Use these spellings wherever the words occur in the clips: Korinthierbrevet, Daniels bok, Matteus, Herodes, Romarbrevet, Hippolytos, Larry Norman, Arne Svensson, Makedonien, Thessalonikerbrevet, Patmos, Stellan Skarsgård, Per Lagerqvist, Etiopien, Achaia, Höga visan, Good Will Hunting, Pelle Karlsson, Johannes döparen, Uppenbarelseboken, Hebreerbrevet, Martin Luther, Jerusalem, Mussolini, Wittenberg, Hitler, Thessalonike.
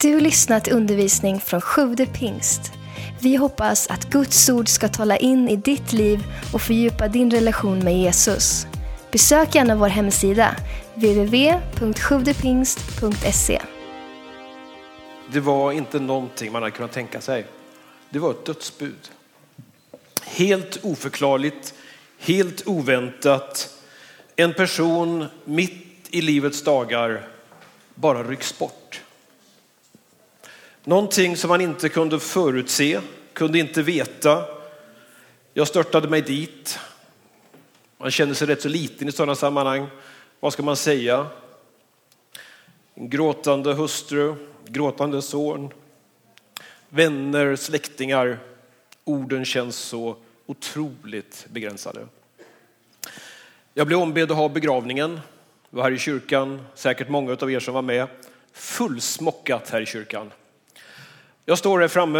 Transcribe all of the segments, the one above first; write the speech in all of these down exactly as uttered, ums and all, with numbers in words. Du lyssnat till undervisning från Sjunde Pingst. Vi hoppas att Guds ord ska tala in i ditt liv och fördjupa din relation med Jesus. Besök gärna vår hemsida w w w punkt sjuvdepingst punkt se. Det var inte någonting man hade kunnat tänka sig. Det var ett dödsbud. Helt oförklarligt, helt oväntat. En person mitt i livets dagar bara rycks bort. Någonting som man inte kunde förutse, kunde inte veta. Jag störtade mig dit. Man känner sig rätt så liten i sådana sammanhang. Vad ska man säga? En gråtande hustru, gråtande son, vänner, släktingar. Orden känns så otroligt begränsade. Jag blev ombedd att ha begravningen. Vi var här i kyrkan, säkert många av er som var med. Fullsmockat här i kyrkan. Jag står här framme.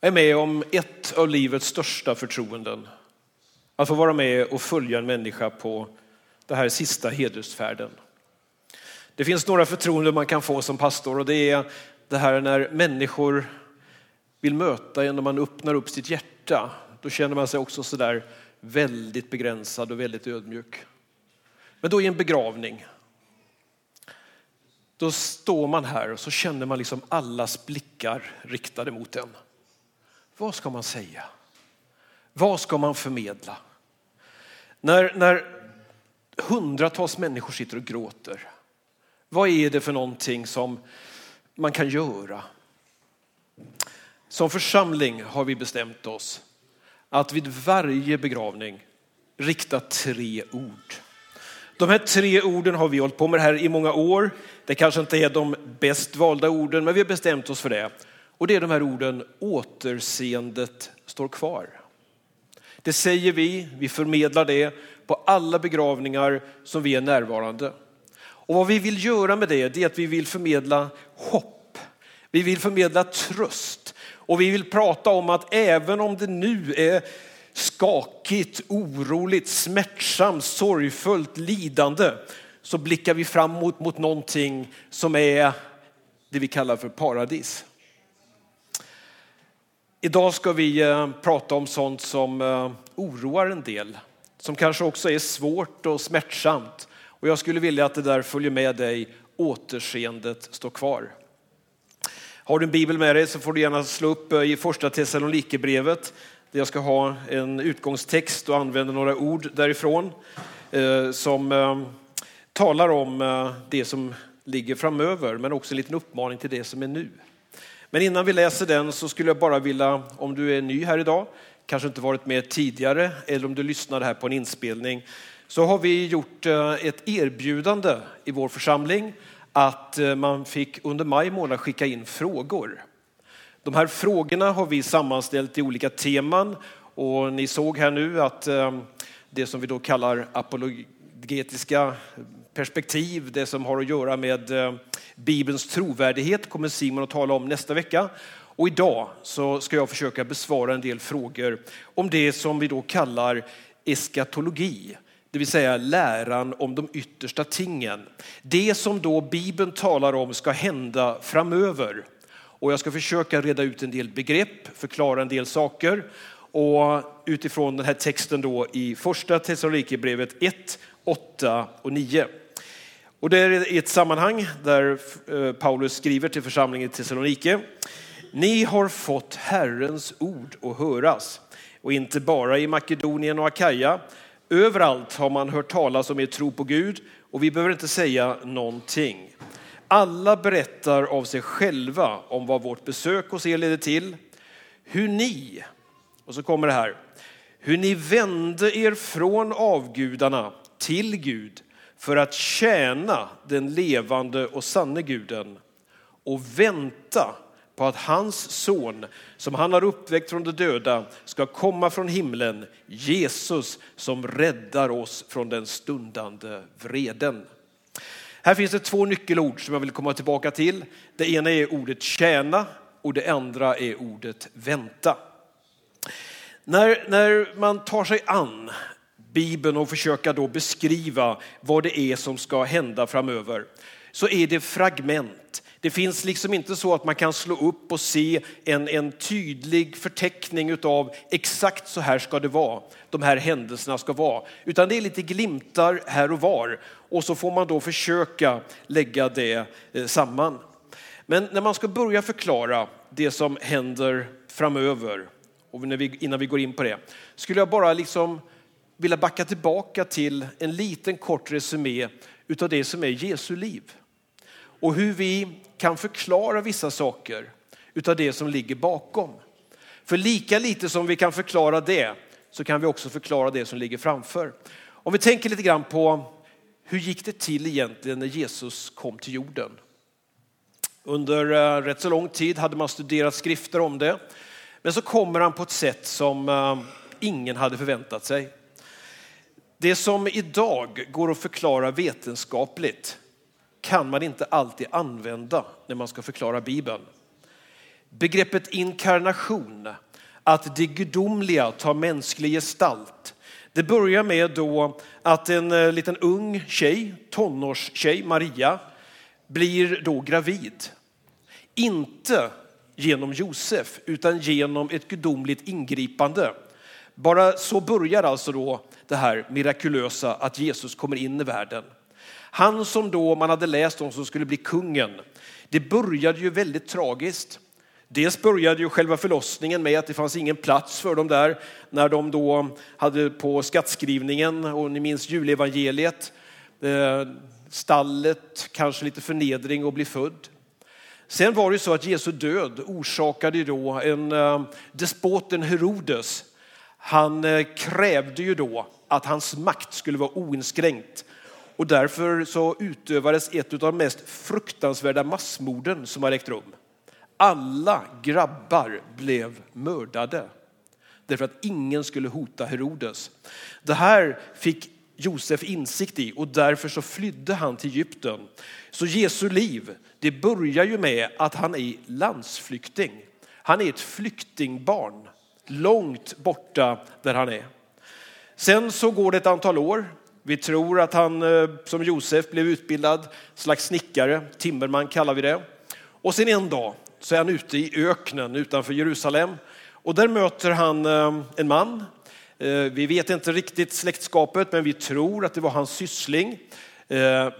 Jag är med om ett av livets största förtroenden. Att få vara med och följa en människa på det här sista hedersfärden. Det finns några förtroenden man kan få som pastor, och det är det här när människor vill möta en och man öppnar upp sitt hjärta. Då känner man sig också så där väldigt begränsad och väldigt ödmjuk. Men då i en begravning, då står man här och så känner man liksom allas blickar riktade mot en. Vad ska man säga? Vad ska man förmedla? När, när hundratals människor sitter och gråter. Vad är det för någonting som man kan göra? Som församling har vi bestämt oss att vid varje begravning rikta tre ord. De här tre orden har vi hållit på med här i många år. Det kanske inte är de bäst valda orden, men vi har bestämt oss för det. Och det är de här orden: återseendet står kvar. Det säger vi, vi förmedlar det på alla begravningar som vi är närvarande. Och vad vi vill göra med det, det är att vi vill förmedla hopp. Vi vill förmedla tröst. Och vi vill prata om att även om det nu är skakigt, oroligt, smärtsamt, sorgfullt, lidande, så blickar vi framåt mot någonting som är det vi kallar för paradis. Idag ska vi prata om sånt som oroar en del, som kanske också är svårt och smärtsamt. Och jag skulle vilja att det där följer med dig. Återseendet står kvar. Har du en bibel med dig så får du gärna slå upp i första Thessalonikerbrevet, där jag ska ha en utgångstext och använda några ord därifrån som talar om det som ligger framöver, men också en liten uppmaning till det som är nu. Men innan vi läser den så skulle jag bara vilja, om du är ny här idag, kanske inte varit med tidigare, eller om du lyssnade här på en inspelning, så har vi gjort ett erbjudande i vår församling att man fick under maj månad skicka in frågor. De här frågorna har vi sammanställt i olika teman, och ni såg här nu att det som vi då kallar apologetiska perspektiv, det som har att göra med Bibelns trovärdighet, kommer Simon att tala om nästa vecka. Och idag så ska jag försöka besvara en del frågor om det som vi då kallar eskatologi, det vill säga läran om de yttersta tingen. Det som då Bibeln talar om ska hända framöver. Och jag ska försöka reda ut en del begrepp, förklara en del saker. Och utifrån den här texten då i första Thessalonikerbrevet ett, åtta och nio. Och det är ett sammanhang där Paulus skriver till församlingen i Thessalonike: ni har fått Herrens ord att höras, och inte bara i Makedonien och Achaia. Överallt har man hört talas om er tro på Gud, och vi behöver inte säga någonting. Alla berättar av sig själva om vad vårt besök hos er ledde till. Hur ni, och så kommer det här, hur ni vände er från avgudarna till Gud för att tjäna den levande och sanne Guden och vänta på att hans son, som han har uppväckt från de döda, ska komma från himlen, Jesus som räddar oss från den stundande vreden. Här finns det två nyckelord som jag vill komma tillbaka till. Det ena är ordet tjäna och det andra är ordet vänta. När, när man tar sig an Bibeln och försöker då beskriva vad det är som ska hända framöver, så är det fragment. Det finns liksom inte så att man kan slå upp och se en, en tydlig förteckning av exakt så här ska det vara. De här händelserna ska vara. Utan det är lite glimtar här och var. Och så får man då försöka lägga det samman. Men när man ska börja förklara det som händer framöver, och när vi, innan vi går in på det, skulle jag bara liksom vilja backa tillbaka till en liten kort resumé utav det som är Jesu liv. Och hur vi kan förklara vissa saker utav det som ligger bakom. För lika lite som vi kan förklara det, så kan vi också förklara det som ligger framför. Om vi tänker lite grann på hur gick det till egentligen när Jesus kom till jorden. Under rätt så lång tid hade man studerat skrifter om det. Men så kommer han på ett sätt som ingen hade förväntat sig. Det som idag går att förklara vetenskapligt kan man inte alltid använda när man ska förklara Bibeln. Begreppet inkarnation, att det gudomliga tar mänsklig gestalt. Det börjar med då att en liten ung tjej, tonårstjej, Maria, blir då gravid. Inte genom Josef utan genom ett gudomligt ingripande. Bara så börjar alltså då det här mirakulösa att Jesus kommer in i världen. Han som då man hade läst om som skulle bli kungen. Det började ju väldigt tragiskt. Dels började ju själva förlossningen med att det fanns ingen plats för dem där. När de då hade på skattskrivningen, och ni minns julevangeliet, eh, stallet, kanske lite förnedring och bli född. Sen var det så att Jesu död orsakade då en eh, despoten Herodes. Han eh, krävde ju då att hans makt skulle vara oinskränkt. Och därför så utövades ett av de mest fruktansvärda massmorden som har ägt rum. Alla grabbar blev mördade. Därför att ingen skulle hota Herodes. Det här fick Josef insikt i och därför så flydde han till Egypten. Så Jesu liv, det börjar ju med att han är landsflykting. Han är ett flyktingbarn. Långt borta där han är. Sen så går det ett antal år. Vi tror att han som Josef blev utbildad slags snickare, timmerman kallar vi det. Och sen en dag så är han ute i öknen utanför Jerusalem. Och där möter han en man. Vi vet inte riktigt släktskapet, men vi tror att det var hans syssling.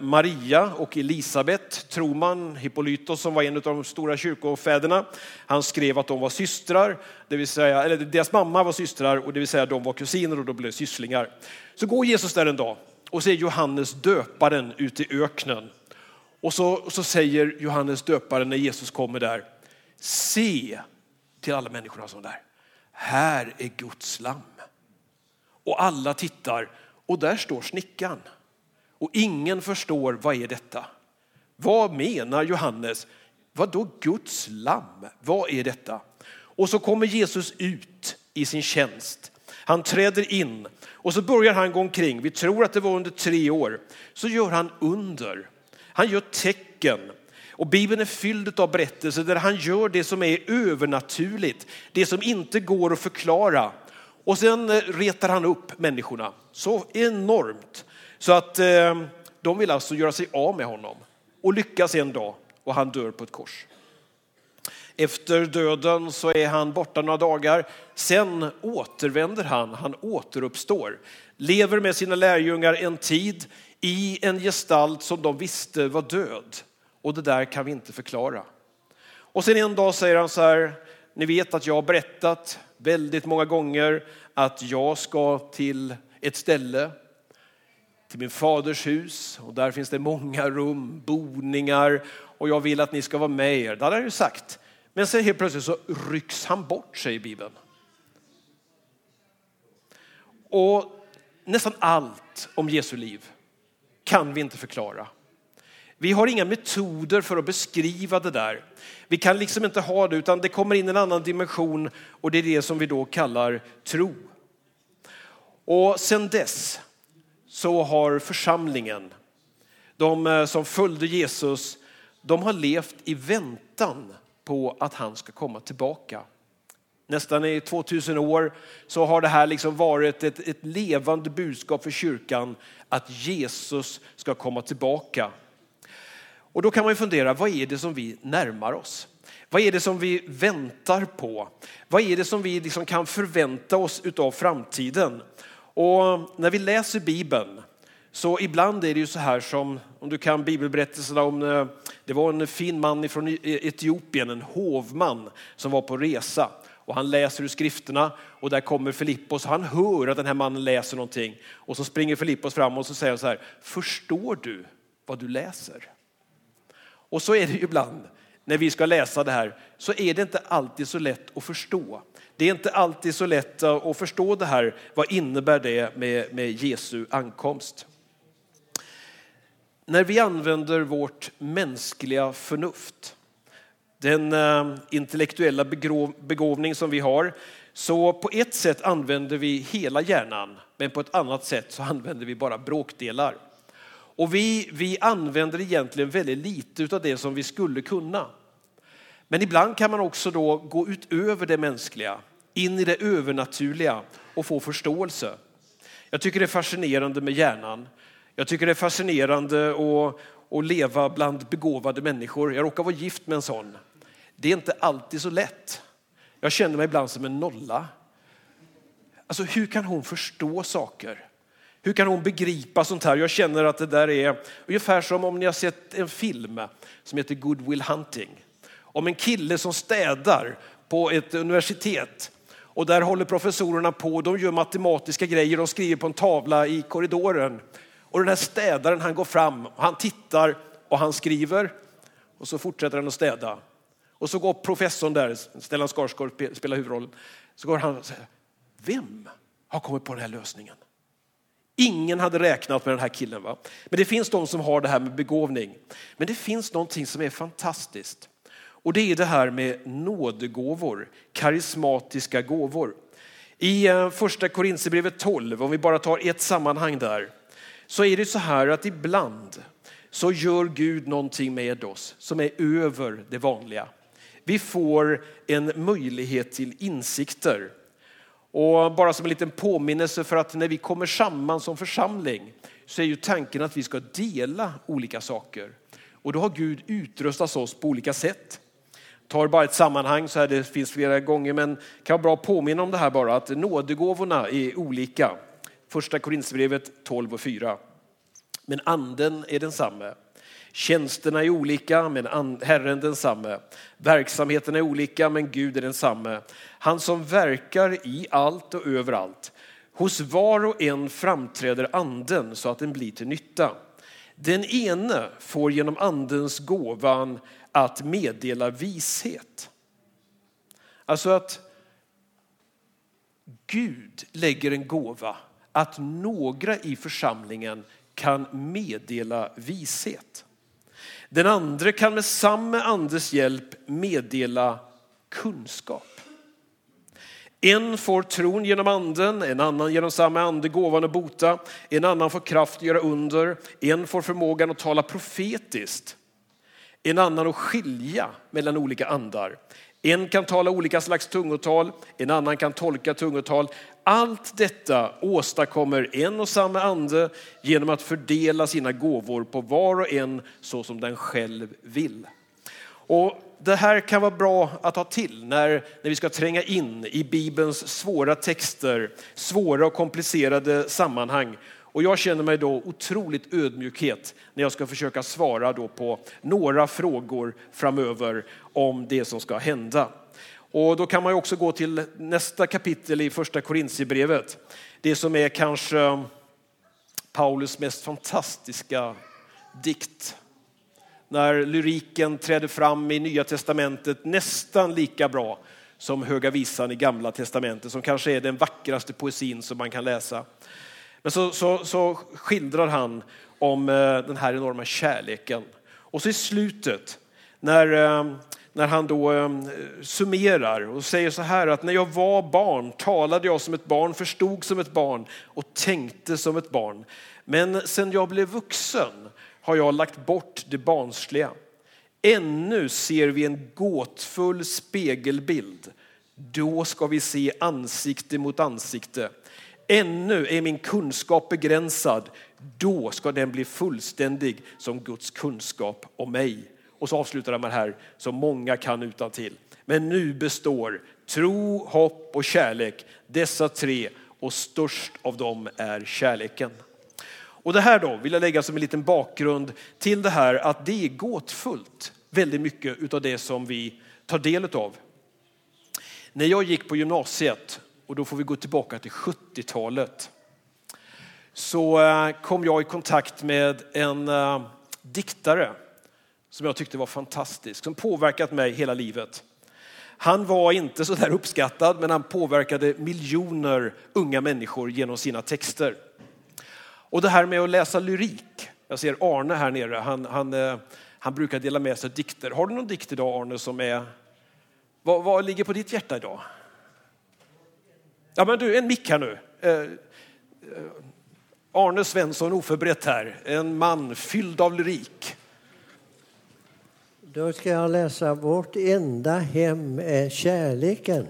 Maria och Elisabet, tror man, Hippolytos som var en av de stora kyrkofäderna. Han skrev att de var systrar, det vill säga, eller deras mamma var systrar, och det vill säga de var kusiner och de blev sysslingar. Så går Jesus där en dag och ser Johannes döparen ute i öknen. Och så, så säger Johannes döparen när Jesus kommer där: se till alla människorna som där. Här är Guds lamm. Och alla tittar och där står snickaren. Och ingen förstår, vad är detta? Vad menar Johannes? Vad då Guds lamm? Vad är detta? Och så kommer Jesus ut i sin tjänst. Han träder in och så börjar han gå omkring. Vi tror att det var under tre år. Så gör han under. Han gör tecken. Och Bibeln är fylld av berättelser där han gör det som är övernaturligt. Det som inte går att förklara. Och sen retar han upp människorna. Så enormt. Så att eh, de vill alltså göra sig av med honom och lyckas en dag, och han dör på ett kors. Efter döden så är han borta några dagar. Sen återvänder han, han återuppstår. Lever med sina lärjungar en tid i en gestalt som de visste var död. Och det där kan vi inte förklara. Och sen en dag säger han så här: ni vet att jag har berättat väldigt många gånger att jag ska till ett ställe, till min faders hus, och där finns det många rum, boningar, och jag vill att ni ska vara med er. Det hade han ju sagt. Men sen helt plötsligt så rycks han bort, säger Bibeln. Och nästan allt om Jesu liv kan vi inte förklara. Vi har inga metoder för att beskriva det där. Vi kan liksom inte ha det, utan det kommer in en annan dimension, och det är det som vi då kallar tro. Och sen dess så har församlingen, de som följde Jesus, de har levt i väntan på att han ska komma tillbaka. Nästan i tvåtusen år så har det här liksom varit ett, ett levande budskap för kyrkan, att Jesus ska komma tillbaka. Och då kan man ju fundera, vad är det som vi närmar oss? Vad är det som vi väntar på? Vad är det som vi liksom kan förvänta oss utav framtiden? Och när vi läser Bibeln, så ibland är det ju så här som, om du kan bibelberättelserna om, det var en fin man från Etiopien, en hovman som var på resa. Och han läser ur skrifterna och där kommer Filippus. Han hör att den här mannen läser någonting. Och så springer Filippus fram och så säger han så här, förstår du vad du läser? Och så är det ju ibland när vi ska läsa det här, så är det inte alltid så lätt att förstå. Det är inte alltid så lätt att förstå det här. Vad innebär det med, med Jesu ankomst? När vi använder vårt mänskliga förnuft, den intellektuella begåvning som vi har, så på ett sätt använder vi hela hjärnan, men på ett annat sätt så använder vi bara bråkdelar. Och vi, vi använder egentligen väldigt lite av det som vi skulle kunna. Men ibland kan man också då gå utöver det mänskliga, in i det övernaturliga och få förståelse. Jag tycker det är fascinerande med hjärnan. Jag tycker det är fascinerande att, att leva bland begåvade människor. Jag råkar vara gift med en sån. Det är inte alltid så lätt. Jag känner mig ibland som en nolla. Alltså, hur kan hon förstå saker? Hur kan hon begripa sånt här? Jag känner att det där är ungefär som om ni har sett en film som heter Good Will Hunting. Om en kille som städar på ett universitet. Och där håller professorerna på. De gör matematiska grejer. De skriver på en tavla i korridoren. Och den här städaren, han går fram. Han tittar och han skriver. Och så fortsätter han att städa. Och så går professorn där, Stellan Skarsgård spelar huvudrollen. Så går han och säger, vem har kommit på den här lösningen? Ingen hade räknat med den här killen, va? Men det finns de som har det här med begåvning. Men det finns någonting som är fantastiskt. Och det är det här med nådegåvor, karismatiska gåvor. I första Korinthierbrevet tolv, om vi bara tar ett sammanhang där, så är det så här att ibland så gör Gud någonting med oss som är över det vanliga. Vi får en möjlighet till insikter. Och bara som en liten påminnelse, för att när vi kommer samman som församling så är ju tanken att vi ska dela olika saker. Och då har Gud utrustat oss på olika sätt. Tar bara ett sammanhang så här, det finns flera gånger, men kan vara bra att påminna om det här bara, att nådegåvorna är olika. Första Korinthierbrevet tolv och fyra. Men anden är densamme. Tjänsterna är olika, men Herren densamme. Verksamheten är olika, men Gud är densamme. Han som verkar i allt och överallt. Hos var och en framträder anden så att den blir till nytta. Den ene får genom andens gåvan att meddela vishet. Alltså att Gud lägger en gåva att några i församlingen kan meddela vishet. Den andra kan med samma andes hjälp meddela kunskap. En får tron genom anden, en annan genom samma ande gåvan att bota, en annan får kraft att göra under, en får förmågan att tala profetiskt, en annan att skilja mellan olika andar. En kan tala olika slags tungotal, en annan kan tolka tungotal. Allt detta åstadkommer en och samma ande genom att fördela sina gåvor på var och en så som den själv vill. Och det här kan vara bra att ha till när, när vi ska tränga in i Bibelns svåra texter, svåra och komplicerade sammanhang. Och jag känner mig då otroligt ödmjukhet när jag ska försöka svara då på några frågor framöver om det som ska hända. Och då kan man ju också gå till nästa kapitel i första Korinthierbrevet. Det som är kanske Paulus mest fantastiska dikt. När lyriken träder fram i Nya Testamentet nästan lika bra som Höga visan i Gamla Testamentet. Som kanske är den vackraste poesin som man kan läsa. Men så, så, så skildrar han om den här enorma kärleken. Och så i slutet, när, när han då summerar och säger så här att när jag var barn talade jag som ett barn, förstod som ett barn och tänkte som ett barn. Men sen jag blev vuxen har jag lagt bort det barnsliga. Ännu ser vi en gåtfull spegelbild. Då ska vi se ansikte mot ansikte. Ännu är min kunskap begränsad. Då ska den bli fullständig som Guds kunskap om mig. Och så avslutar man här som många kan utan till. Men nu består tro, hopp och kärlek. Dessa tre, och störst av dem är kärleken. Och det här då vill jag lägga som en liten bakgrund till det här, att det är gåtfullt väldigt mycket av det som vi tar del av. När jag gick på gymnasiet, och då får vi gå tillbaka till sjuttiotalet, så kom jag i kontakt med en diktare som jag tyckte var fantastisk, som påverkat mig hela livet. Han var inte så där uppskattad, men han påverkade miljoner unga människor genom sina texter. Och det här med att läsa lyrik, jag ser Arne här nere, han, han, han brukar dela med sig dikter. Har du någon dikt idag, Arne, som är... Vad, vad ligger på ditt hjärta idag? Ja, men du, en mick här nu. Eh, Arne Svensson, oförberett här. En man fylld av lyrik. Då ska jag läsa: vårt enda hem är kärleken.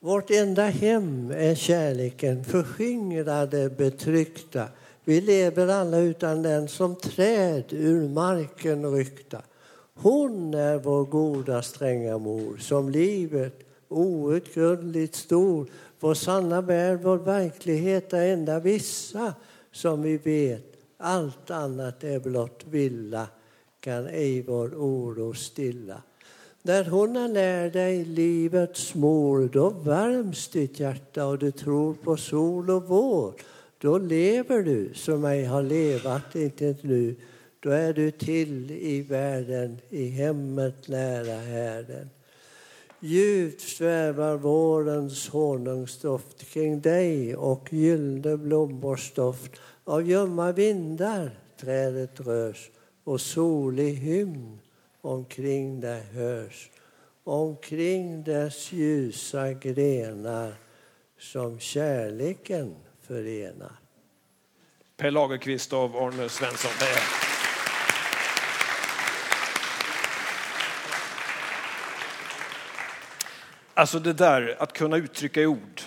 Vårt enda hem är kärleken, förskingrade, betryckta. Vi lever alla utan den som träd ur marken ryckta. Hon är vår goda stränga mor, som livet outgrundligt stor. Vår sanna värld, vår verklighet är enda vissa som vi vet. Allt annat är blott villa, kan ej vår oro stilla. När hon är när dig livets mor, då värms ditt hjärta och du tror på sol och vår. Då lever du som ej har levat inte nu. Då är du till i världen, i hemmet nära härden. Djupt svävar vårens honungsdoft kring dig och gyllne blommors doft. Av ljumma vindar trädet rörs och solig hymn omkring dig hörs. Omkring dess ljusa grenar som kärleken förenar. Per Lagerqvist av Arne Svensson. Alltså det där, att kunna uttrycka i ord.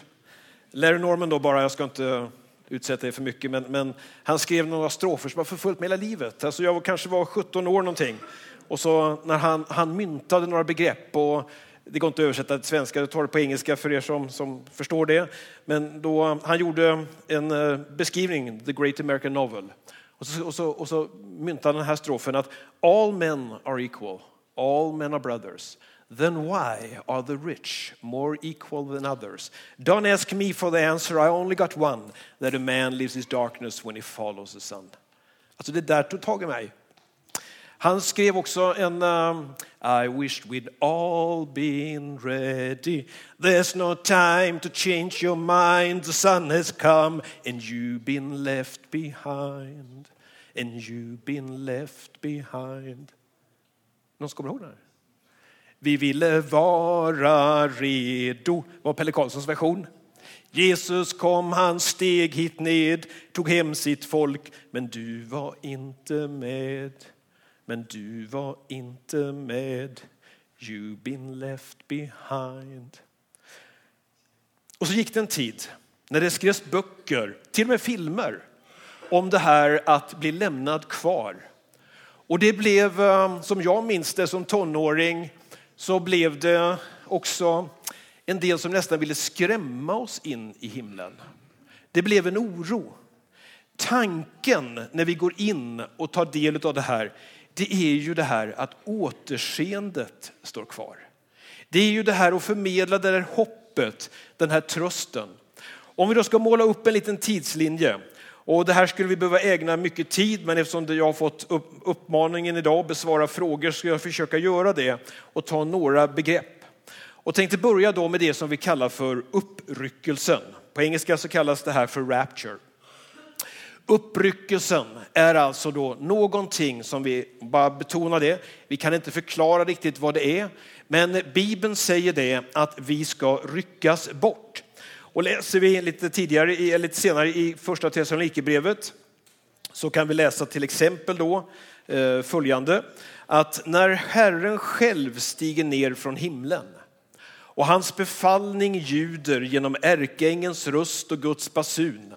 Larry Norman då bara, jag ska inte utsätta er för mycket, men, men han skrev några strofer som har förföljt mig hela livet. Alltså jag kanske var sjutton år någonting. Och så när han, han myntade några begrepp, och det går inte att översätta till svenska, jag tar det på engelska för er som, som förstår det. Men då han gjorde en beskrivning, The Great American Novel. Och så, och så, och så myntade den här strofen att all men are equal, all men are brothers. Then why are the rich more equal than others? Don't ask me for the answer, I only got one. That a man leaves his darkness when he follows the sun. Alltså det där tog tag i mig. Han skrev också en... Um, I wish we'd all been ready. There's no time to change your mind. The sun has come and you've been left behind. And you've been left behind. Någon ska komma ihåg det här? Vi ville vara redo, var Pelle Karlssons version. Jesus kom, han steg hit ned, tog hem sitt folk. Men du var inte med, men du var inte med. You've been left behind. Och så gick det en tid när det skrevs böcker, till och med filmer, om det här att bli lämnad kvar. Och det blev, som jag minns det som tonåring, så blev det också en del som nästan ville skrämma oss in i himlen. Det blev en oro. Tanken när vi går in och tar del av det här, det är ju det här att återseendet står kvar. Det är ju det här att förmedla det där hoppet, den här trösten. Om vi då ska måla upp en liten tidslinje, och det här skulle vi behöva ägna mycket tid, men eftersom jag har fått uppmaningen idag att besvara frågor ska jag försöka göra det och ta några begrepp. Och tänkte börja då med det som vi kallar för uppryckelsen. På engelska så kallas det här för rapture. Uppryckelsen är alltså då någonting som vi, bara betonar det, vi kan inte förklara riktigt vad det är, men Bibeln säger det att vi ska ryckas bort. Och läser vi lite tidigare, eller lite senare i första Thessalonikerbrevet, så kan vi läsa till exempel då eh, följande. Att när Herren själv stiger ner från himlen och hans befallning ljuder genom ärkeängelns röst och Guds basun,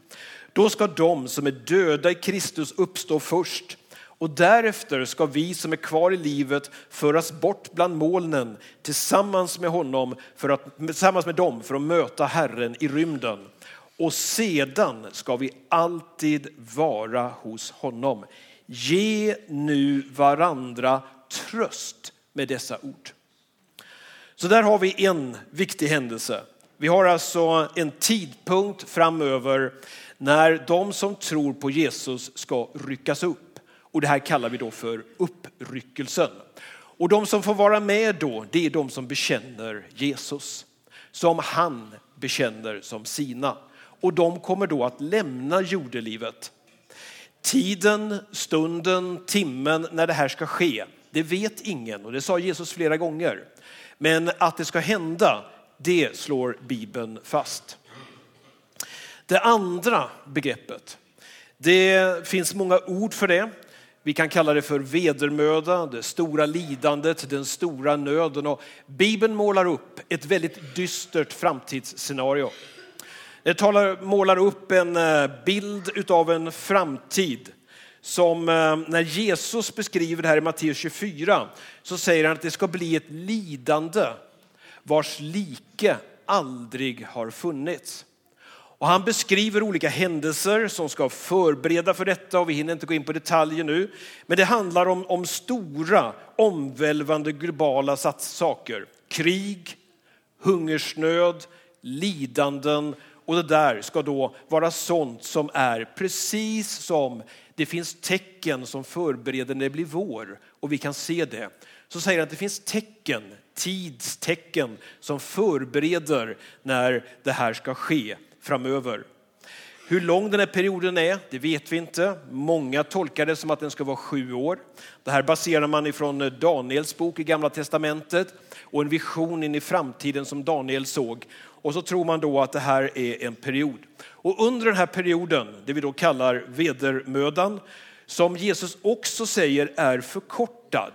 Då ska de som är döda i Kristus uppstå först. Och därefter ska vi som är kvar i livet föras bort bland molnen tillsammans med honom för att, tillsammans med dem för att möta Herren i rymden. Och sedan ska vi alltid vara hos honom. Ge nu varandra tröst med dessa ord. Så där har vi en viktig händelse. Vi har alltså en tidpunkt framöver när de som tror på Jesus ska ryckas upp. Och det här kallar vi då för uppryckelsen. Och de som får vara med då, det är de som bekänner Jesus. Som han bekänner som sina. Och de kommer då att lämna jordelivet. Tiden, stunden, timmen när det här ska ske, det vet ingen. Och det sa Jesus flera gånger. Men att det ska hända, det slår Bibeln fast. Det andra begreppet, det finns många ord för det. Vi kan kalla det för vedermöda, det stora lidandet, den stora nöden. Och Bibeln målar upp ett väldigt dystert framtidsscenario. Det talar, målar upp en bild av en framtid som när Jesus beskriver det här i Matteus tjugofyra så säger han att det ska bli ett lidande vars like aldrig har funnits. Och han beskriver olika händelser som ska förbereda för detta, och vi hinner inte gå in på detaljer nu. Men det handlar om, om stora, omvälvande globala saker. Krig, hungersnöd, lidanden, och det där ska då vara sånt som är precis som det finns tecken som förbereder när det blir vår, och vi kan se det. Så säger han att det finns tecken, tidstecken som förbereder när det här ska ske framöver. Hur lång den här perioden är, det vet vi inte. Många tolkar det som att den ska vara sju år. Det här baserar man ifrån Daniels bok i Gamla testamentet och en vision in i framtiden som Daniel såg. Och så tror man då att det här är en period. Och under den här perioden, det vi då kallar vedermödan, som Jesus också säger är förkortad.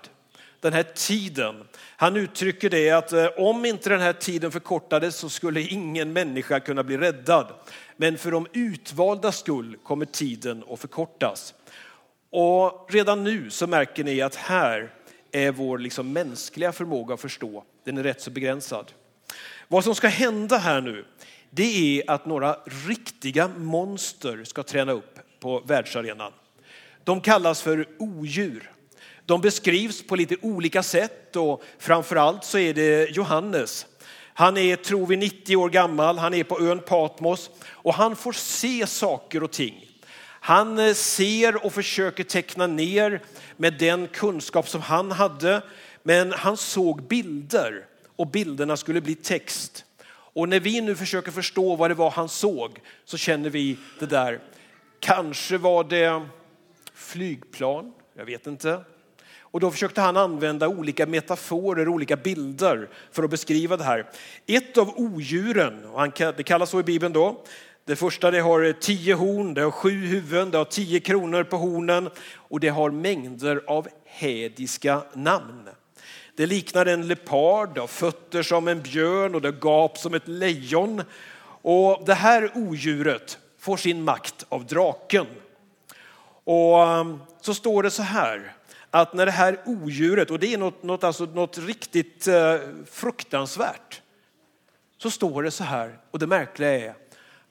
Den här tiden, han uttrycker det att om inte den här tiden förkortades så skulle ingen människa kunna bli räddad. Men för de utvalda skull kommer tiden att förkortas. Och redan nu så märker ni att här är vår liksom mänskliga förmåga att förstå. Den är rätt så begränsad. Vad som ska hända här nu, det är att några riktiga monster ska träna upp på världsarenan. De kallas för odjur. De beskrivs på lite olika sätt, och framförallt så är det Johannes. Han är, tror vi, nittio år gammal. Han är på ön Patmos och han får se saker och ting. Han ser och försöker teckna ner med den kunskap som han hade. Men han såg bilder och bilderna skulle bli text. Och när vi nu försöker förstå vad det var han såg så känner vi det där. Kanske var det flygplan, jag vet inte. Och då försökte han använda olika metaforer, olika bilder för att beskriva det här. Ett av odjuren, och han, det kallas så i Bibeln då. Det första, det har tio horn, det har sju huvuden, det har tio kronor på hornen. Och det har mängder av hädiska namn. Det liknar en leopard, det har fötter som en björn och det gap som ett lejon. Och det här odjuret får sin makt av draken. Och så står det så här. Att när det här odjuret, och det är något, något, alltså, något riktigt eh, fruktansvärt, så står det så här. Och det märkliga är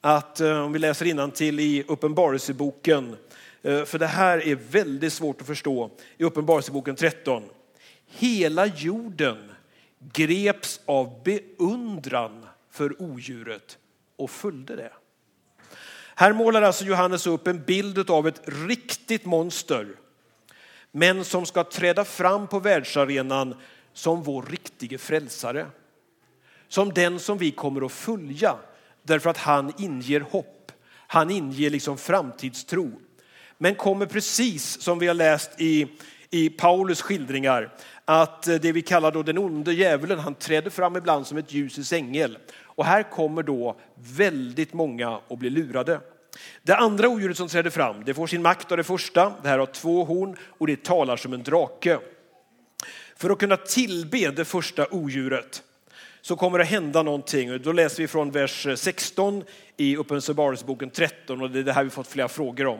att eh, om vi läser innantill i Uppenbarelseboken, eh, för det här är väldigt svårt att förstå, i Uppenbarelseboken tretton. Hela jorden greps av beundran för odjuret och följde det. Här målar alltså Johannes upp en bild av ett riktigt monster. Men som ska träda fram på världsarenan som vår riktige frälsare. Som den som vi kommer att följa. Därför att han inger hopp. Han inger liksom framtidstro. Men kommer precis som vi har läst i, i Paulus skildringar. Att det vi kallar då den onde djävulen, han träder fram ibland som ett ljusets ängel. Och här kommer då väldigt många att bli lurade. Det andra odjuret som trädde fram, det får sin makt av det första. Det här har två horn och det talar som en drake. För att kunna tillbe det första odjuret så kommer det hända någonting. Då läser vi från vers sexton i Uppenbarelseboken tretton, och det är det här vi fått flera frågor om.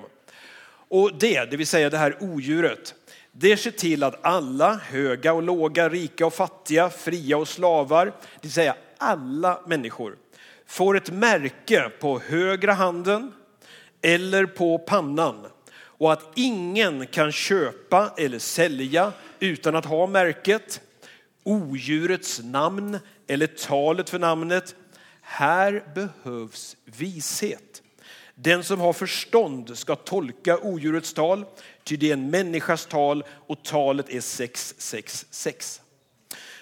Och det, det vill säga det här odjuret, det ser till att alla, höga och låga, rika och fattiga, fria och slavar, det vill säga alla människor, får ett märke på högra handen eller på pannan. Och att ingen kan köpa eller sälja utan att ha märket, odjurets namn eller talet för namnet. Här behövs vishet. Den som har förstånd ska tolka odjurets tal, ty det är en människas tal och talet är sex sex sex.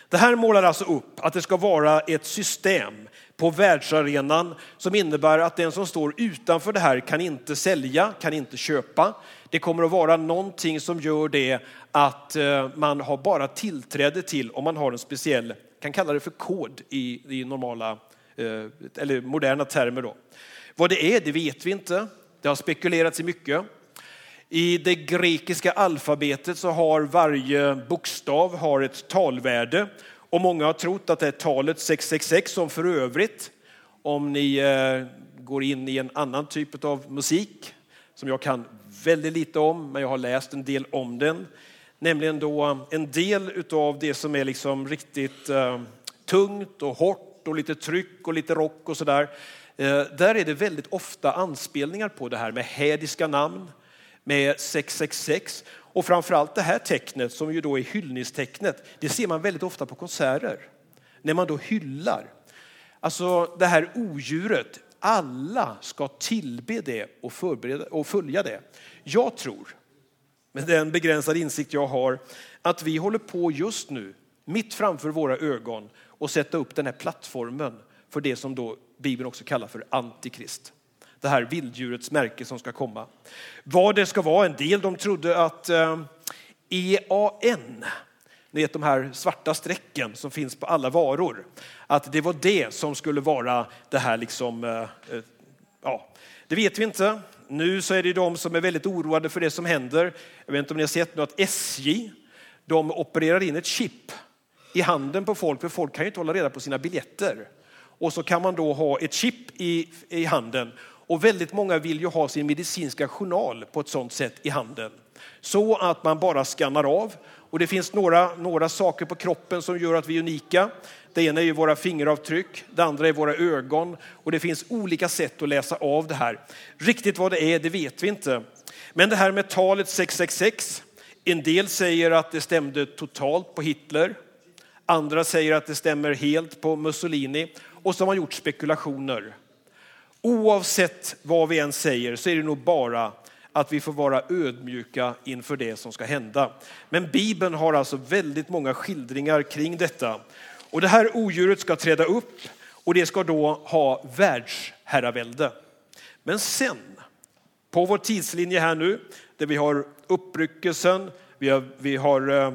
Det här målar alltså upp att det ska vara ett system på världsarenan som innebär att den som står utanför det här kan inte sälja, kan inte köpa. Det kommer att vara någonting som gör det att man har bara tillträde till, om man har en speciell, kan kalla det för kod i, i normala eller moderna termer då. Vad det är, det vet vi inte. Det har spekulerats i mycket. I det grekiska alfabetet så har varje bokstav har ett talvärde. Och många har trott att det är talet sex sex sex, som för övrigt, om ni eh, går in i en annan typ av musik som jag kan väldigt lite om, men jag har läst en del om den. Nämligen då en del av det som är liksom riktigt eh, tungt och hårt och lite tryck och lite rock och sådär. Eh, där är det väldigt ofta anspelningar på det här med hädiska namn, med sex sex sex. Och framförallt det här tecknet som ju då är hyllningstecknet, det ser man väldigt ofta på konserter. När man då hyllar. Alltså det här odjuret, alla ska tillbe det och, förbereda, och följa det. Jag tror, med den begränsade insikt jag har, att vi håller på just nu, mitt framför våra ögon, och sätta upp den här plattformen för det som då Bibeln också kallar för antikrist. Det här vilddjurets märke som ska komma. Vad det ska vara, en del de trodde att eh, E A N, ni vet de här svarta strecken som finns på alla varor, att det var det som skulle vara det här liksom, eh, eh, ja, det vet vi inte. Nu så är det de som är väldigt oroade för det som händer. Jag vet inte om ni har sett nu att S J, de opererar in ett chip i handen på folk, för folk kan ju inte hålla reda på sina biljetter. Och så kan man då ha ett chip i, i handen. Och väldigt många vill ju ha sin medicinska journal på ett sånt sätt i handen. Så att man bara skannar av. Och det finns några, några saker på kroppen som gör att vi är unika. Det ena är ju våra fingeravtryck. Det andra är våra ögon. Och det finns olika sätt att läsa av det här. Riktigt vad det är, det vet vi inte. Men det här med talet sex sex sex. En del säger att det stämde totalt på Hitler. Andra säger att det stämmer helt på Mussolini. Och som har gjort spekulationer. Oavsett vad vi än säger så är det nog bara att vi får vara ödmjuka inför det som ska hända. Men Bibeln har alltså väldigt många skildringar kring detta. Och det här odjuret ska träda upp och det ska då ha världsherravälde. Men sen, på vår tidslinje här nu, där vi har uppryckelsen, vi har, vi har eh,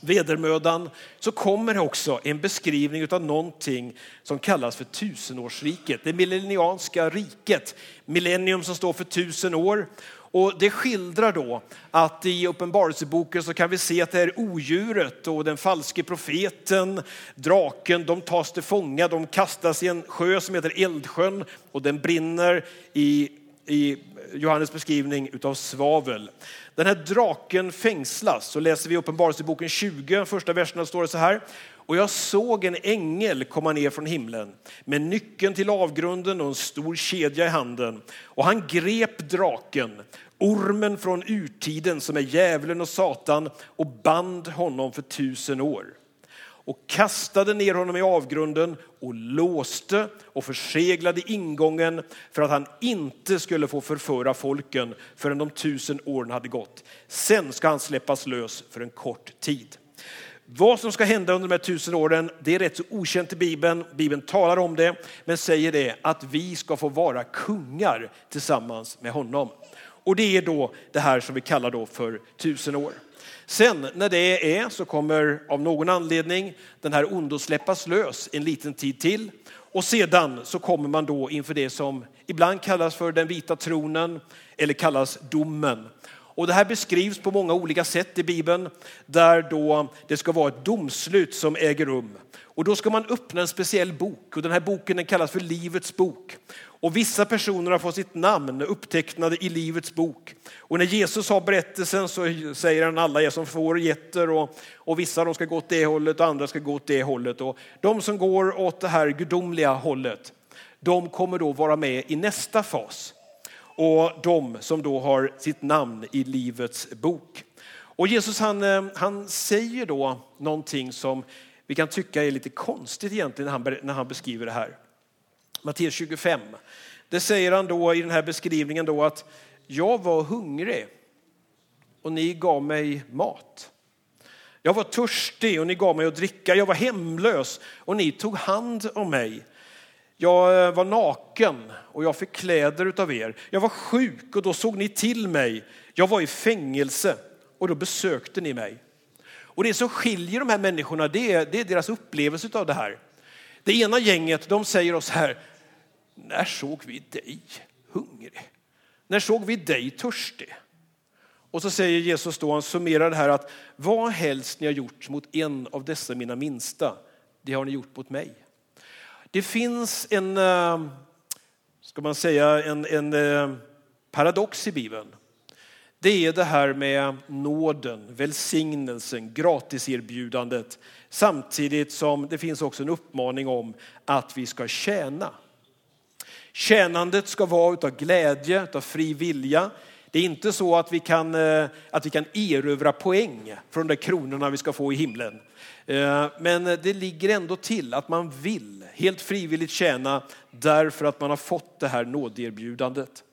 vedermödan, så kommer också en beskrivning av någonting som kallas för tusenårsriket. Det millennianska riket. Millennium som står för tusen år. Och det skildrar då att i Uppenbarelseboken så kan vi se att det är odjuret och den falske profeten, draken, de tas till fånga. De kastas i en sjö som heter Eldsjön och den brinner i, i Johannes beskrivning utav svavel. Den här draken fängslas. Så läser vi Uppenbarelseboken tjugo, första versen, står det så här: och jag såg en ängel komma ner från himlen med nyckeln till avgrunden och en stor kedja i handen, och han grep draken, ormen från urtiden, som är djävulen och Satan, och band honom för tusen år och kastade ner honom i avgrunden och låste och förseglade ingången för att han inte skulle få förföra folken förrän de tusen åren hade gått. Sen ska han släppas lös för en kort tid. Vad som ska hända under de här tusen åren, det är rätt så okänt i Bibeln. Bibeln talar om det, men säger det att vi ska få vara kungar tillsammans med honom. Och det är då det här som vi kallar då för tusen år. Sen när det är så kommer av någon anledning den här ondo släppas lös en liten tid till. Och sedan så kommer man då inför det som ibland kallas för den vita tronen eller kallas domen. Och det här beskrivs på många olika sätt i Bibeln, där då det ska vara ett domslut som äger rum. Och då ska man öppna en speciell bok, och den här boken den kallas för Livets bok. Och vissa personer har fått sitt namn upptecknade i Livets bok. Och när Jesus har berättelsen så säger han alla är som får getter och, och vissa de ska gå åt det hållet och andra ska gå åt det hållet. Och de som går åt det här gudomliga hållet, de kommer då vara med i nästa fas. Och de som då har sitt namn i Livets bok. Och Jesus han, han säger då någonting som vi kan tycka är lite konstigt egentligen när han, när han beskriver det här. Matteus tjugofem. Det säger han då i den här beskrivningen då att jag var hungrig och ni gav mig mat. Jag var törstig och ni gav mig att dricka. Jag var hemlös och ni tog hand om mig. Jag var naken och jag fick kläder utav er. Jag var sjuk och då såg ni till mig. Jag var i fängelse och då besökte ni mig. Och det som skiljer de här människorna det är, det är deras upplevelse av det här. Det ena gänget de säger oss här, när såg vi dig hungrig? När såg vi dig törstig? Och så säger Jesus då, han summerar det här att vad helst ni har gjort mot en av dessa mina minsta, det har ni gjort mot mig. Det finns en, ska man säga, en, en paradox i Bibeln. Det är det här med nåden, välsignelsen, gratiserbjudandet. Samtidigt som det finns också en uppmaning om att vi ska tjäna. Tjänandet ska vara utav glädje, utav fri vilja. Det är inte så att vi kan, att vi kan erövra poäng från de kronorna vi ska få i himlen. Men det ligger ändå till att man vill helt frivilligt tjäna därför att man har fått det här nådeerbjudandet.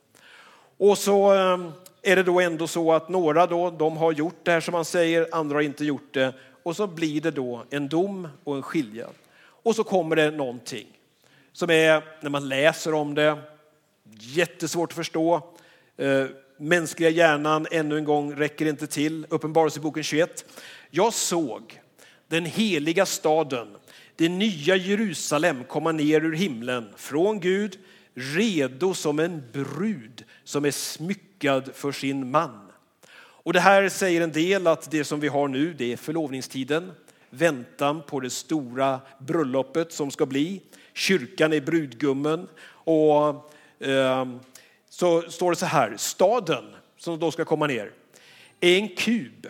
Och så är det då ändå så att några då, de har gjort det här som man säger, andra har inte gjort det. Och så blir det då en dom och en skiljan. Och så kommer det någonting som är, när man läser om det, jättesvårt att förstå. Mänskliga hjärnan ännu en gång räcker inte till. Uppenbarelseboken tjugoett. Jag såg den heliga staden, det nya Jerusalem, komma ner ur himlen från Gud, redo som en brud som är smyckad för sin man. Och det här säger en del att det som vi har nu, det är förlovningstiden. Väntan på det stora bröllopet som ska bli. Kyrkan är brudgummen och... Eh, Så står det så här, staden som då ska komma ner är en kub.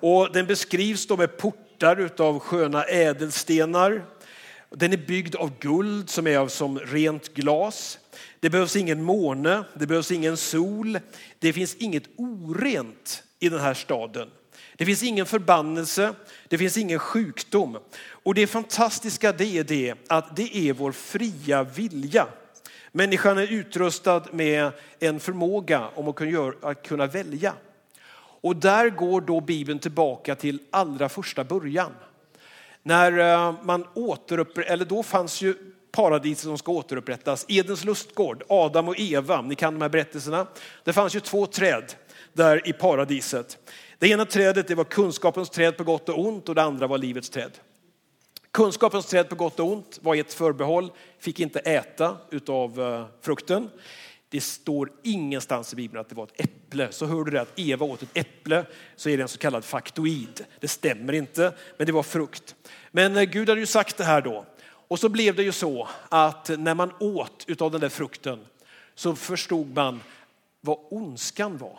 Och den beskrivs då med portar utav sköna ädelstenar. Den är byggd av guld som är av som rent glas. Det behövs ingen måne, det behövs ingen sol. Det finns inget orent i den här staden. Det finns ingen förbannelse, det finns ingen sjukdom. Och det fantastiska det är det att det är vår fria vilja. Människan är utrustad med en förmåga om att kunna, göra, att kunna välja. Och där går då Bibeln tillbaka till allra första början. När man återupprättar, eller då fanns ju paradiset som ska återupprättas. Edens lustgård, Adam och Eva, ni kan de här berättelserna. Det fanns ju två träd där i paradiset. Det ena trädet det var kunskapens träd på gott och ont och det andra var livets träd. Kunskapens träd på gott och ont var ett förbehåll. Fick inte äta utav frukten. Det står ingenstans i Bibeln att det var ett äpple. Så hörde du att Eva åt ett äpple så är det en så kallad faktoid. Det stämmer inte, men det var frukt. Men Gud hade ju sagt det här då. Och så blev det ju så att när man åt utav den där frukten så förstod man vad ondskan var.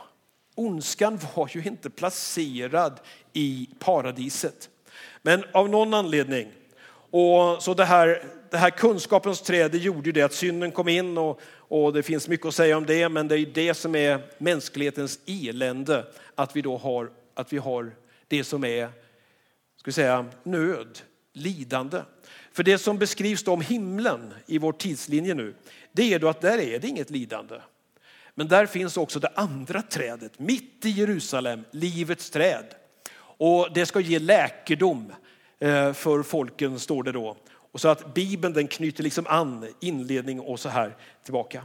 Ondskan var ju inte placerad i paradiset. Men av någon anledning. Och så det här, det här kunskapens träd det gjorde ju det att synden kom in. Och, och det finns mycket att säga om det. Men det är det som är mänsklighetens elände. Att vi då har, att vi har det som är ska vi säga, nöd, lidande. För det som beskrivs då om himlen i vår tidslinje nu. Det är då att där är det inget lidande. Men där finns också det andra trädet. Mitt i Jerusalem, livets träd. Och det ska ge läkedom för folken, står det då. Och så att Bibeln den knyter liksom an inledning och så här tillbaka.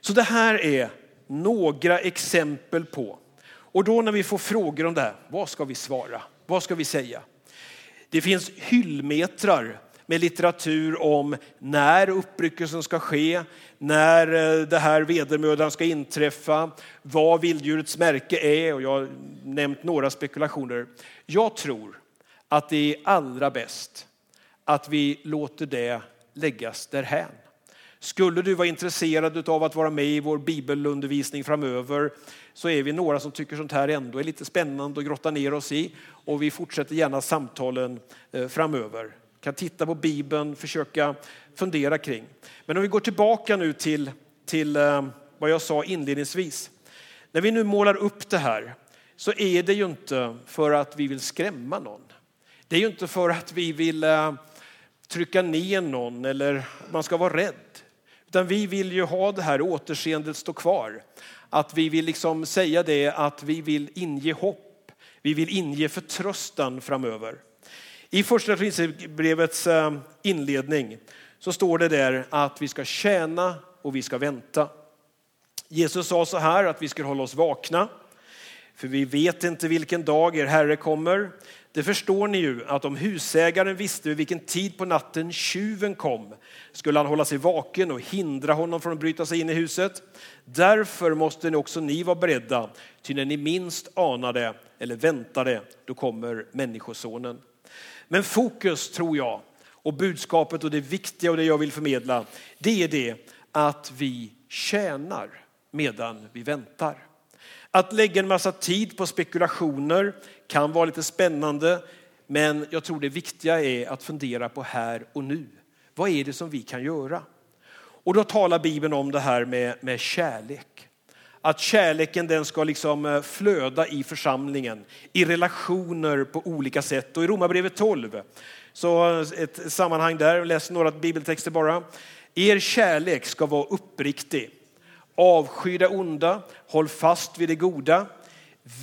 Så det här är några exempel på. Och då när vi får frågor om det här, vad ska vi svara? Vad ska vi säga? Det finns hyllmetrar med litteratur om när uppryckelsen ska ske, när det här vedermödan ska inträffa, vad vilddjurets märke är, och jag har nämnt några spekulationer. Jag tror att det är allra bäst att vi låter det läggas därhän. Skulle du vara intresserad av att vara med i vår bibelundervisning framöver, så är vi några som tycker sånt här ändå är lite spännande att grotta ner oss i. Och vi fortsätter gärna samtalen framöver. Kan titta på Bibeln, försöka fundera kring. Men om vi går tillbaka nu till, till vad jag sa inledningsvis. När vi nu målar upp det här, så är det ju inte för att vi vill skrämma någon. Det är ju inte för att vi vill trycka ner någon eller man ska vara rädd. Utan vi vill ju ha det här återseendet stå kvar. Att vi vill liksom säga det, att vi vill inge hopp. Vi vill inge förtröstan framöver. I första Korinthierbrevets inledning så står det där att vi ska tjäna och vi ska vänta. Jesus sa så här att vi ska hålla oss vakna. För vi vet inte vilken dag er Herre kommer. Det förstår ni ju, att om husägaren visste vid vilken tid på natten tjuven kom, skulle han hålla sig vaken och hindra honom från att bryta sig in i huset. Därför måste ni också ni vara beredda, ty när ni minst anade eller väntade, då kommer människosonen. Men fokus, tror jag, och budskapet och det viktiga och det jag vill förmedla, det är det att vi tjänar medan vi väntar. Att lägga en massa tid på spekulationer kan vara lite spännande, men jag tror det viktiga är att fundera på här och nu. Vad är det som vi kan göra? Och då talar Bibeln om det här med, med kärlek. Att kärleken, den ska liksom flöda i församlingen, i relationer på olika sätt. Och i Romarbrevet tolv, så ett sammanhang där, läs några bibeltexter bara. Er kärlek ska vara uppriktig. Avsky det onda, håll fast vid det goda.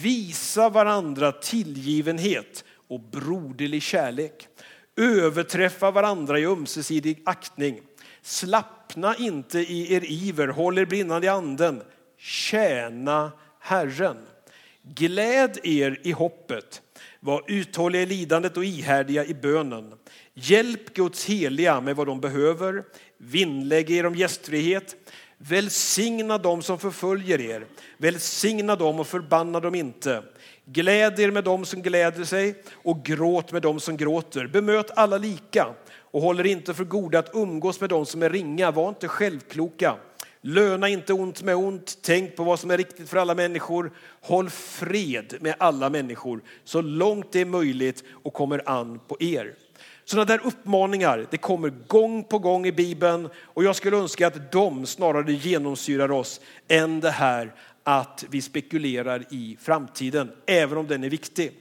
Visa varandra tillgivenhet och broderlig kärlek. Överträffa varandra i ömsesidig aktning. Slappna inte i er iver, håll er brinnande i anden. Tjäna Herren. Gläd er i hoppet. Var uthålliga i lidandet och ihärdiga i bönen. Hjälp Guds heliga med vad de behöver. Vinnlägg er om gästfrihet. Välsigna dem som förföljer er. Välsigna dem och förbanna dem inte. Gläd er med dem som gläder sig och gråt med dem som gråter. Bemöt alla lika och håll er inte för goda att umgås med dem som är ringa. Var inte självkloka. Löna inte ont med ont. Tänk på vad som är riktigt för alla människor. Håll fred med alla människor så långt det är möjligt och kommer an på er. Sådana där uppmaningar, det kommer gång på gång i Bibeln, och jag skulle önska att de snarare genomsyrar oss än det här att vi spekulerar i framtiden, även om den är viktig.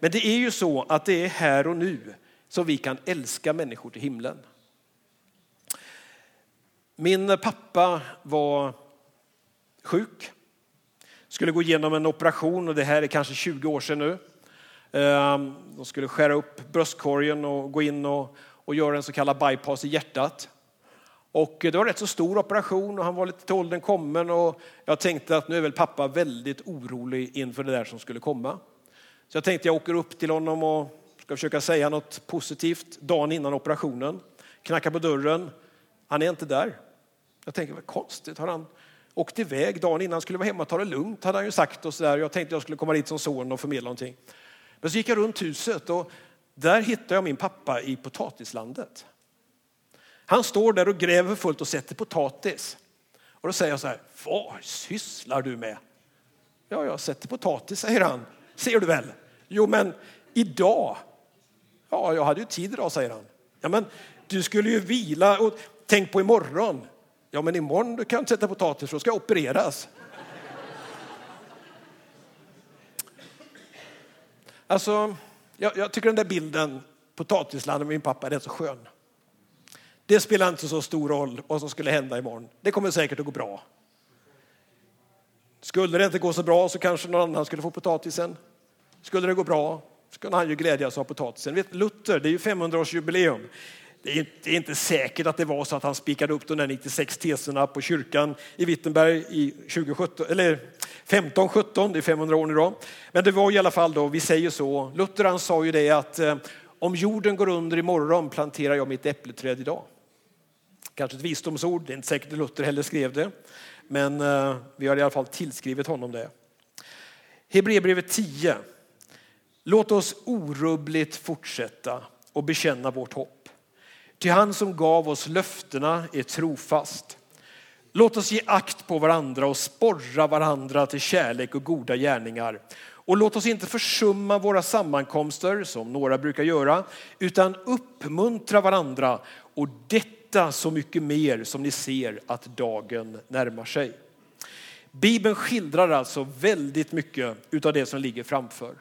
Men det är ju så att det är här och nu som vi kan älska människor till himlen. Min pappa var sjuk, skulle gå igenom en operation, och det här är kanske tjugo år sedan nu. De skulle skära upp bröstkorgen och gå in och, och göra en så kallad bypass i hjärtat. Och det var en rätt så stor operation och han var lite till åldern kommen. Och jag tänkte att nu är väl pappa väldigt orolig inför det där som skulle komma. Så jag tänkte jag åker upp till honom och ska försöka säga något positivt dagen innan operationen. Knackar på dörren. Han är inte där. Jag tänkte, vad konstigt, har han åkt iväg dagen innan han skulle vara hemma och ta det lugnt, hade han ju sagt. Och så där. Jag tänkte jag skulle komma dit som son och förmedla någonting. Men så gick jag runt huset och där hittade jag min pappa i potatislandet. Han står där och gräver fullt och sätter potatis. Och då säger jag så här, vad sysslar du med? Ja, jag sätter potatis, säger han. Ser du väl? Jo, men idag. Ja, jag hade ju tid idag, säger han. Ja, men du skulle ju vila och tänk på imorgon. Ja, men imorgon du kan inte sätta potatis för då ska jag opereras. Alltså, jag, jag tycker den där bilden, potatislandet med min pappa, är rätt så skön. Det spelar inte så stor roll vad som skulle hända imorgon. Det kommer säkert att gå bra. Skulle det inte gå så bra så kanske någon annan skulle få potatisen. Skulle det gå bra så kunde han ju glädjas av potatisen. Vet, Luther, det är ju femhundraårsjubileum. Det är, det är inte säkert att det var så att han spikade upp de där nittiosex teserna på kyrkan i Wittenberg i tjugosjutton, eller femton sjutton, det är femhundra år nu då. Men det var i alla fall då, vi säger så, Luther han sa ju det att eh, Om jorden går under imorgon planterar jag mitt äppelträd idag. Kanske ett visdomsord, det är inte säkert Luther heller skrev det. Men vi har i alla fall tillskrivit honom det. Hebreerbrevet tio. Låt oss orubbligt fortsätta och bekänna vårt hopp. Till han som gav oss löftena är trofast. Låt oss ge akt på varandra och sporra varandra till kärlek och goda gärningar. Och låt oss inte försumma våra sammankomster som några brukar göra, utan uppmuntra varandra, och detta så mycket mer som ni ser att dagen närmar sig. Bibeln skildrar alltså väldigt mycket av det som ligger framför.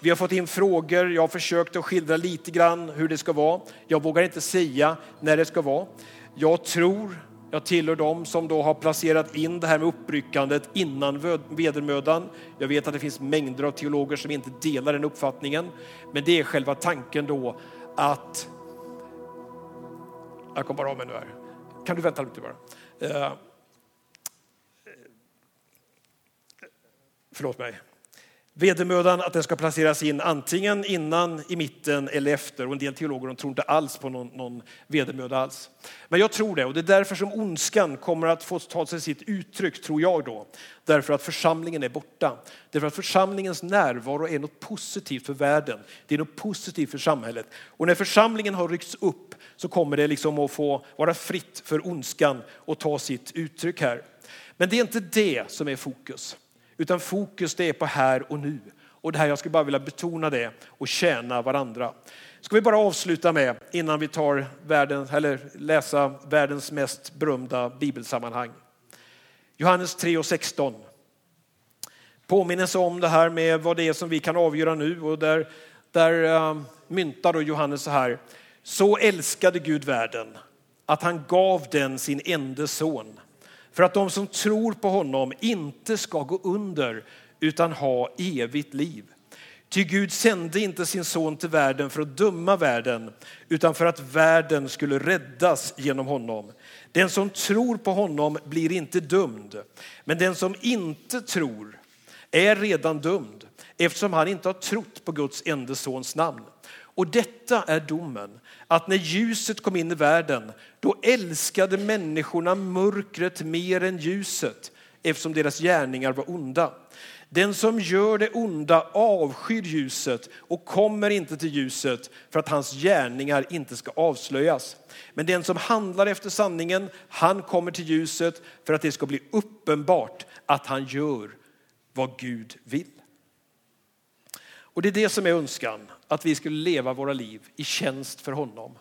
Vi har fått in frågor, jag har försökt att skildra lite grann hur det ska vara. Jag vågar inte säga när det ska vara. Jag tror, jag tillhör dem som då har placerat in det här med uppryckandet innan vedermödan. Jag vet att det finns mängder av teologer som inte delar den uppfattningen. Men det är själva tanken då att... Jag kommer bara av mig nu här. Kan du vänta lite bara? Uh... Förlåt mig. Vedermödan, att den ska placeras in antingen innan, i mitten eller efter. Och en del teologer de tror inte alls på någon, någon vedermöda alls. Men jag tror det, och det är därför som ondskan kommer att få ta sig sitt uttryck, tror jag då. Därför att församlingen är borta. Därför att församlingens närvaro är något positivt för världen. Det är något positivt för samhället. Och när församlingen har ryckts upp så kommer det liksom att få vara fritt för ondskan och ta sitt uttryck här. Men det är inte det som är fokus. Utan fokus det är på här och nu. Och det här, jag skulle bara vilja betona det och tjäna varandra. Ska vi bara avsluta med innan vi tar världen, eller läsa världens mest berömda bibelsammanhang. Johannes tre och sexton. Påminnes om det här med vad det är som vi kan avgöra nu. Och där, där äh, myntar då Johannes så här. Så älskade Gud världen att han gav den sin enda son. För att de som tror på honom inte ska gå under utan ha evigt liv. Ty Gud sände inte sin son till världen för att döma världen utan för att världen skulle räddas genom honom. Den som tror på honom blir inte dömd. Men den som inte tror är redan dömd eftersom han inte har trott på Guds enda sons namn. Och detta är domen, att när ljuset kom in i världen, då älskade människorna mörkret mer än ljuset, eftersom deras gärningar var onda. Den som gör det onda avskyr ljuset och kommer inte till ljuset för att hans gärningar inte ska avslöjas. Men den som handlar efter sanningen, han kommer till ljuset för att det ska bli uppenbart att han gör vad Gud vill. Och det är det som är önskan. Att vi skulle leva våra liv i tjänst för honom.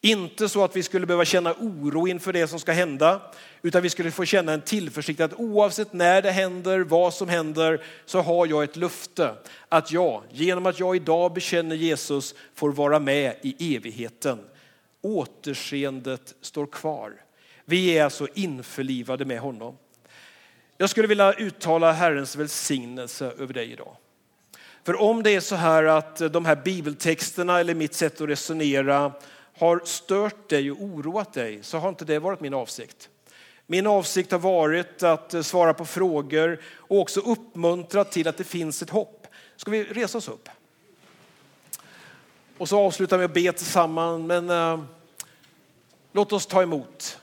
Inte så att vi skulle behöva känna oro inför det som ska hända. Utan vi skulle få känna en tillförsikt att oavsett när det händer, vad som händer, så har jag ett löfte. Att jag, genom att jag idag bekänner Jesus, får vara med i evigheten. Återseendet står kvar. Vi är alltså införlivade med honom. Jag skulle vilja uttala Herrens välsignelse över dig idag. För om det är så här att de här bibeltexterna eller mitt sätt att resonera har stört dig och oroat dig, så har inte det varit min avsikt. Min avsikt har varit att svara på frågor och också uppmuntra till att det finns ett hopp. Ska vi resa oss upp? Och så avsluta med att be tillsammans, men äh, låt oss ta emot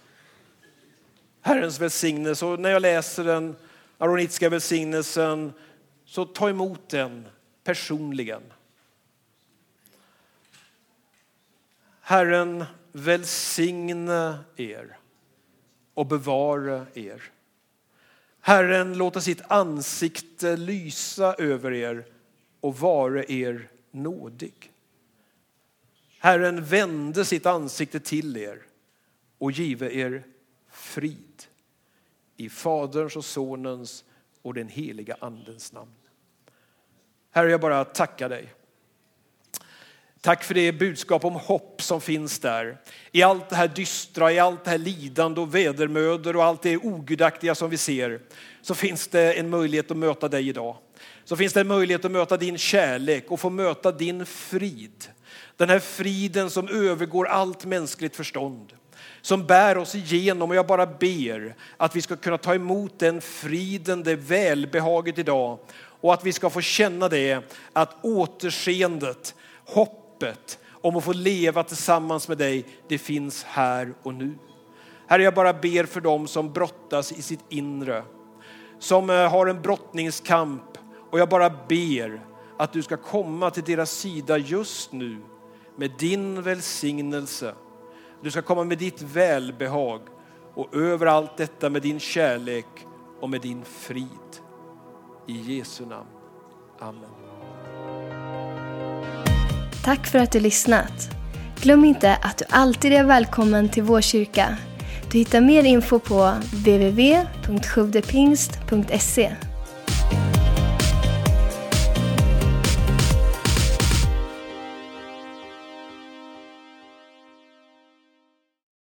Herrens välsignelse. Och när jag läser den aronitiska välsignelsen, så ta emot den personligen. Herren välsigne er och bevara er. Herren låta sitt ansikte lysa över er och vara er nådig. Herren vände sitt ansikte till er och give er frid. I Faderns och Sonens och den heliga Andens namn. Herre, jag bara tackar dig. Tack för det budskap om hopp som finns där. I allt det här dystra, i allt det här lidande och vedermöder och allt det ogudaktiga som vi ser, så finns det en möjlighet att möta dig idag. Så finns det en möjlighet att möta din kärlek och få möta din frid. Den här friden som övergår allt mänskligt förstånd. Som bär oss igenom, och jag bara ber att vi ska kunna ta emot den friden, det välbehaget idag. Och att vi ska få känna det, att återseendet, hoppet, hoppet om att få leva tillsammans med dig, det finns här och nu. Herre, jag bara ber för dem som brottas i sitt inre, som har en brottningskamp, och jag bara ber att du ska komma till deras sida just nu med din välsignelse. Du ska komma med ditt välbehag och över allt detta med din kärlek och med din frid. I Jesu namn. Amen. Tack för att du lyssnat. Glöm inte att du alltid är välkommen till vår kyrka. Du hittar mer info på w w w punkt sjuvdepingst punkt se.